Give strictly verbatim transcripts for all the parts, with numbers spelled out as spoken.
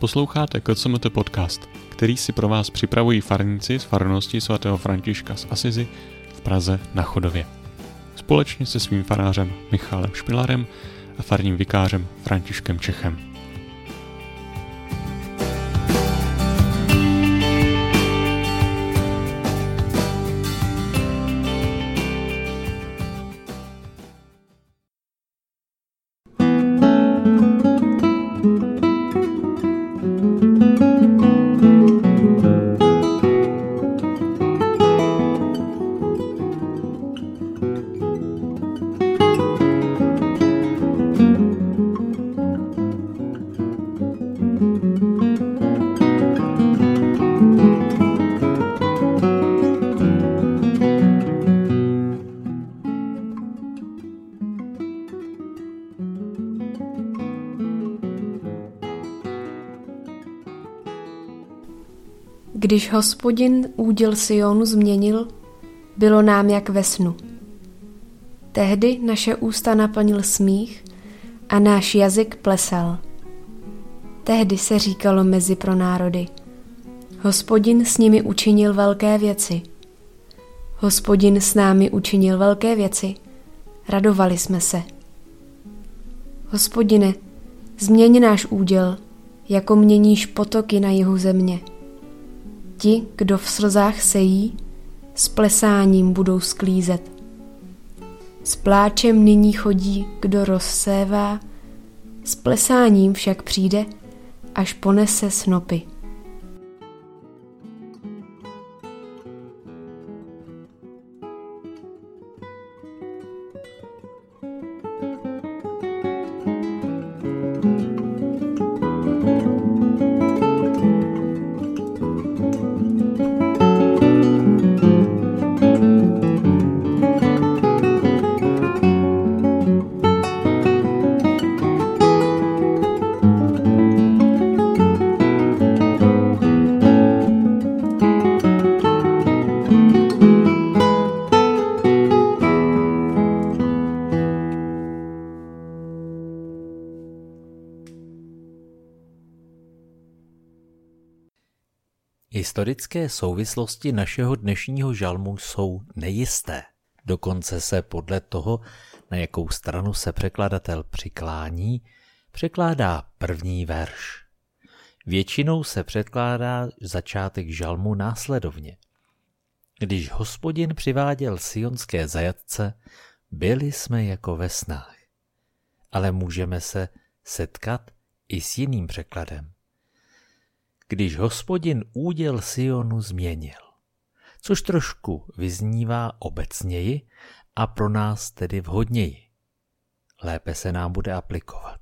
Posloucháte K C M T podcast, který si pro vás připravují farníci z farnosti svatého Františka z Asizi v Praze na Chodově. Společně se svým farářem Michalem Špilarem a farním vikářem Františkem Čechem. Když Hospodin úděl Sionu změnil, bylo nám jak ve snu. Tehdy naše ústa naplnil smích a náš jazyk plesal. Tehdy se říkalo mezi pro národy. Hospodin s nimi učinil velké věci. Hospodin s námi učinil velké věci. Radovali jsme se. Hospodine, změň náš úděl, jako měníš potoky na jihu země. Ti, kdo v slzách sejí, s plesáním budou sklízet. S pláčem nyní chodí, kdo rozsévá, s plesáním však přijde, až ponese snopy. Historické souvislosti našeho dnešního žalmu jsou nejisté. Dokonce se podle toho, na jakou stranu se překladatel přiklání, překládá první verš. Většinou se překládá začátek žalmu následovně. Když Hospodin přiváděl sionské zajatce, byli jsme jako ve snách. Ale můžeme se setkat i s jiným překladem. Když Hospodin úděl Sionu změnil, což trošku vyznívá obecněji a pro nás tedy vhodněji. Lépe se nám bude aplikovat.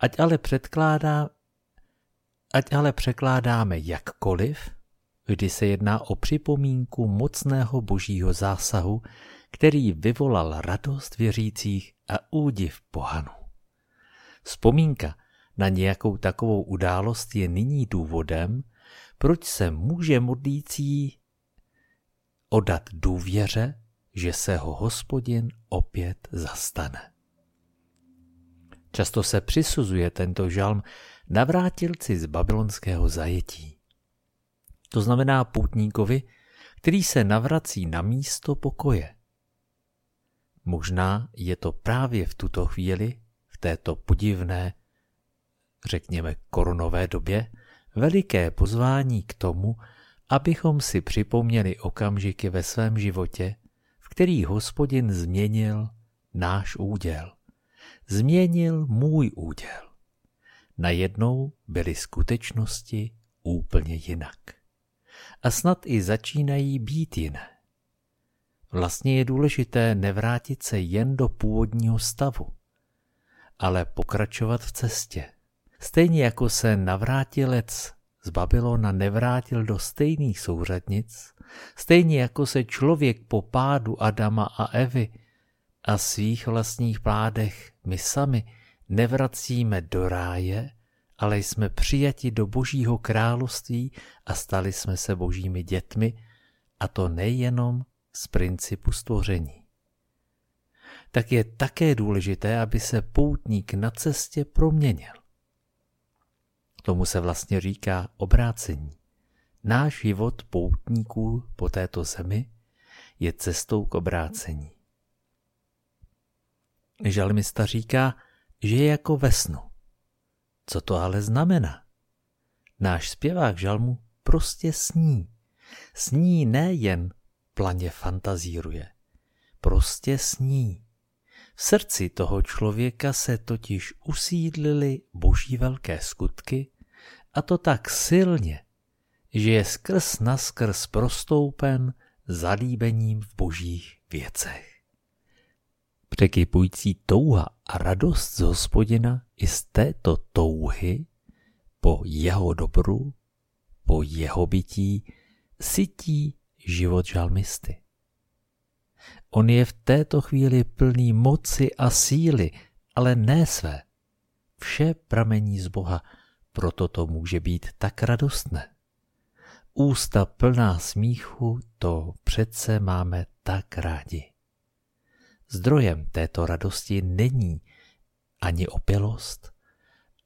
Ať ale, předkládá, ať ale překládáme jakkoliv, kdy se jedná o připomínku mocného božího zásahu, který vyvolal radost věřících a údiv pohanů. Vzpomínka na nějakou takovou událost je nyní důvodem, proč se může modlící oddat důvěře, že se ho Hospodin opět zastane. Často se přisuzuje tento žalm navrátilci z babylonského zajetí. To znamená poutníkovi, který se navrací na místo pokoje. Možná je to právě v tuto chvíli, v této podivné, řekněme koronové době, veliké pozvání k tomu, abychom si připomněli okamžiky ve svém životě, v kterých Hospodin změnil náš úděl. Změnil můj úděl. Najednou byly skutečnosti úplně jinak. A snad i začínají být jiné. Vlastně je důležité nevrátit se jen do původního stavu, ale pokračovat v cestě. Stejně jako se navrátilec z Babylona nevrátil do stejných souřadnic, stejně jako se člověk po pádu Adama a Evy a svých vlastních pládech my sami nevracíme do ráje, ale jsme přijati do Božího království a stali jsme se Božími dětmi, a to nejenom z principu stvoření. Tak je také důležité, aby se poutník na cestě proměnil. Tomu se vlastně říká obrácení. Náš život poutníků po této zemi je cestou k obrácení. Žalmista říká, že je jako ve snu. Co to ale znamená? Náš zpěvák žalmu prostě sní. Sní nejen planě fantazíruje. Prostě sní. V srdci toho člověka se totiž usídlily boží velké skutky, a to tak silně, že je skrz naskrz prostoupen zalíbením v božích věcech. Překypující touha a radost z Hospodina i z této touhy po jeho dobru, po jeho bytí, sytí život žalmisty. On je v této chvíli plný moci a síly, ale ne své. Vše pramení z Boha, proto to může být tak radostné. Ústa plná smíchu, to přece máme tak rádi. Zdrojem této radosti není ani opilost,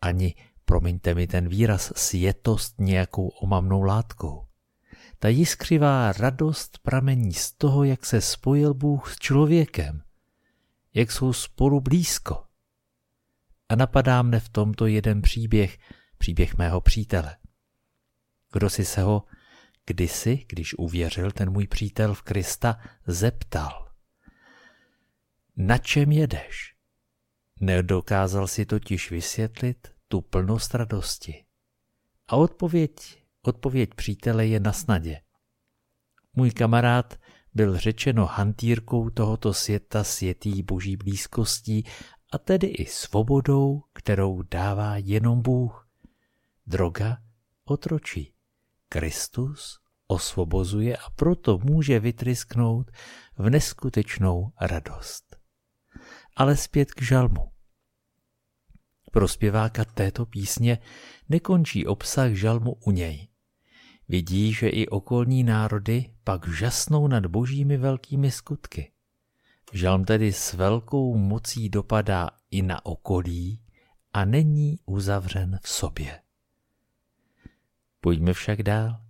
ani, promiňte mi ten výraz, sjetost nějakou omamnou látkou. Ta jiskřivá radost pramení z toho, jak se spojil Bůh s člověkem, jak jsou spolu blízko. A napadá mne v tomto jeden příběh, příběh mého přítele. Kdo si se ho kdysi, když uvěřil ten můj přítel v Krista, zeptal. Na čem jedeš? Nedokázal si totiž vysvětlit tu plnost radosti. A odpověď, odpověď přítele je na snadě. Můj kamarád byl řečeno hantýrkou tohoto světa světý boží blízkostí a tedy i svobodou, kterou dává jenom Bůh. Droga otročí. Kristus osvobozuje a proto může vytrysknout v neskutečnou radost. Ale zpět k žalmu. Pro zpěváka této písně nekončí obsah žalmu u něj. Vidí, že i okolní národy pak žasnou nad božími velkými skutky. Žalm tedy s velkou mocí dopadá i na okolí a není uzavřen v sobě. Pojďme však dál.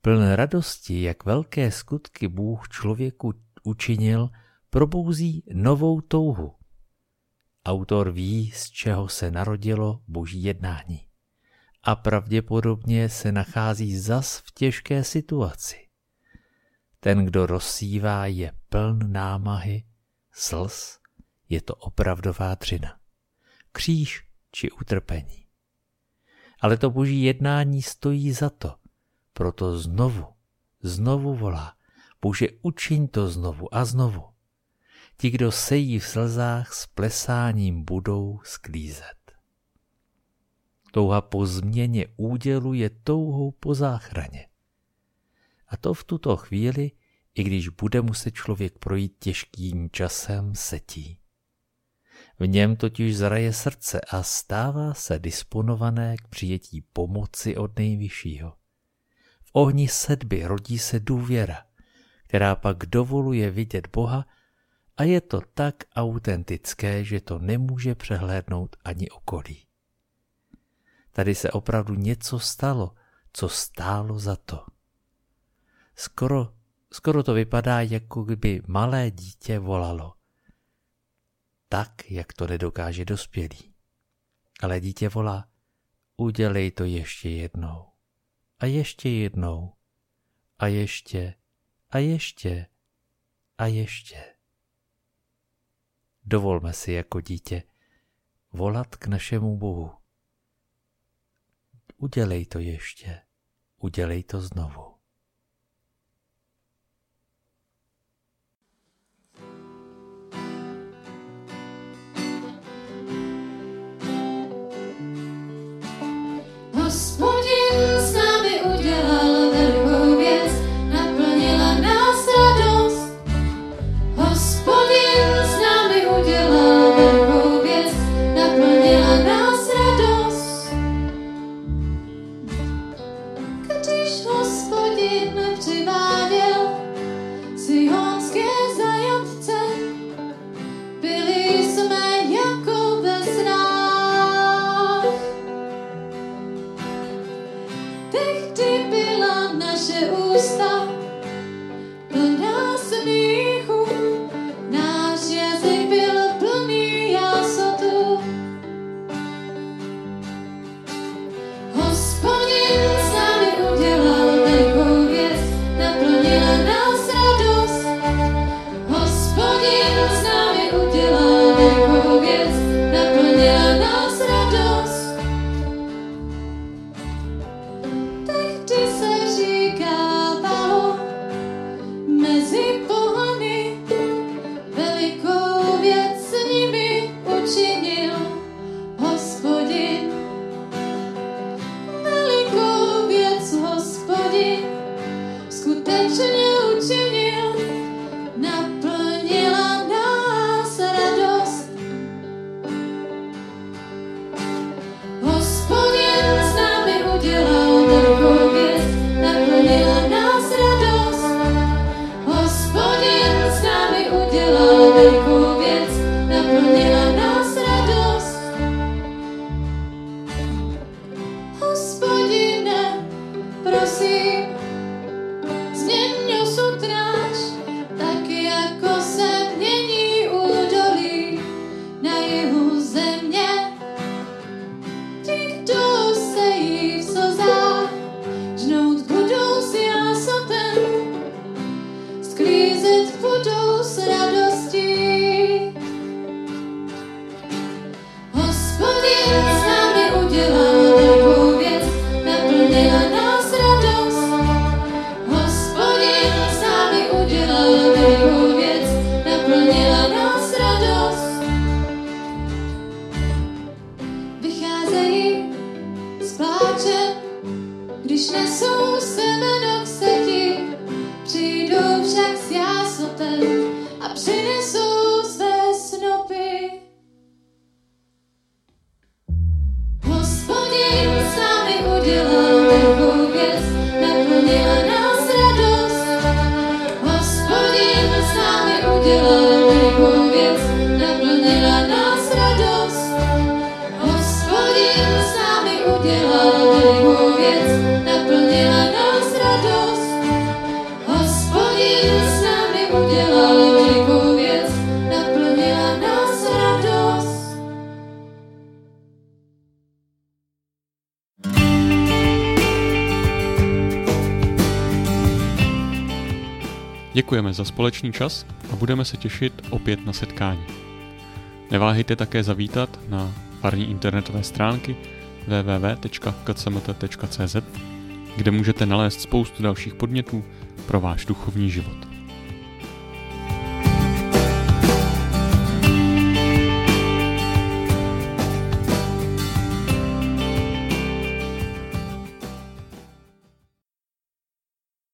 Pln radosti, jak velké skutky Bůh člověku učinil, probouzí novou touhu. Autor ví, z čeho se narodilo boží jednání. A pravděpodobně se nachází zas v těžké situaci. Ten, kdo rozsívá, je pln námahy, slz, je to opravdová dřina, kříž či utrpení. Ale to boží jednání stojí za to, proto znovu, znovu volá, Bože, učiň to znovu a znovu. Ti, kdo sejí v slzách, s plesáním budou sklízet. Touha po změně údělu je touhou po záchraně. A to v tuto chvíli, i když bude muset člověk projít těžkým časem, setí. V něm totiž zraje srdce a stává se disponované k přijetí pomoci od nejvyššího. V ohni sedby rodí se důvěra, která pak dovoluje vidět Boha a je to tak autentické, že to nemůže přehlédnout ani okolí. Tady se opravdu něco stalo, co stálo za to. Skoro, skoro to vypadá, jako kdyby malé dítě volalo. Tak, jak to nedokáže dospělý. Ale dítě volá, udělej to ještě jednou. A ještě jednou, a ještě, a ještě, a ještě. Dovolme si jako dítě volat k našemu Bohu. Udělej to ještě, udělej to znovu. Hospodin udělal velkou věc, naplnila nás radost. Hospodine, prosím, změň osud náš, tak jako se mění údolí na jihu země. Ti, kdo sejí v slzách, žnout budou s jásotem, sklízet budou s radostí. Hospodin s námi udělal velkou věc, naplnila nás radost. Hospodin s námi udělal velkou věc, naplnila nás radost. Vycházejí z pláče, když nesou semeno k seti, přijdou však s jásotem a přinesou své snopy. Hospodin s námi udělal velkou věc, naplnila nás radost. Hospodin s námi udělal velkou věc, naplnila nás radost. Hospodin s námi udělal velkou věc, naplnila nás radost. Hospodin s námi udělal velkou věc, naplnila nás radost. Děkujeme za společný čas a budeme se těšit opět na setkání. Neváhejte také zavítat na farní internetové stránky w w w tečka k c m t tečka c z, kde můžete nalézt spoustu dalších podnětů pro váš duchovní život.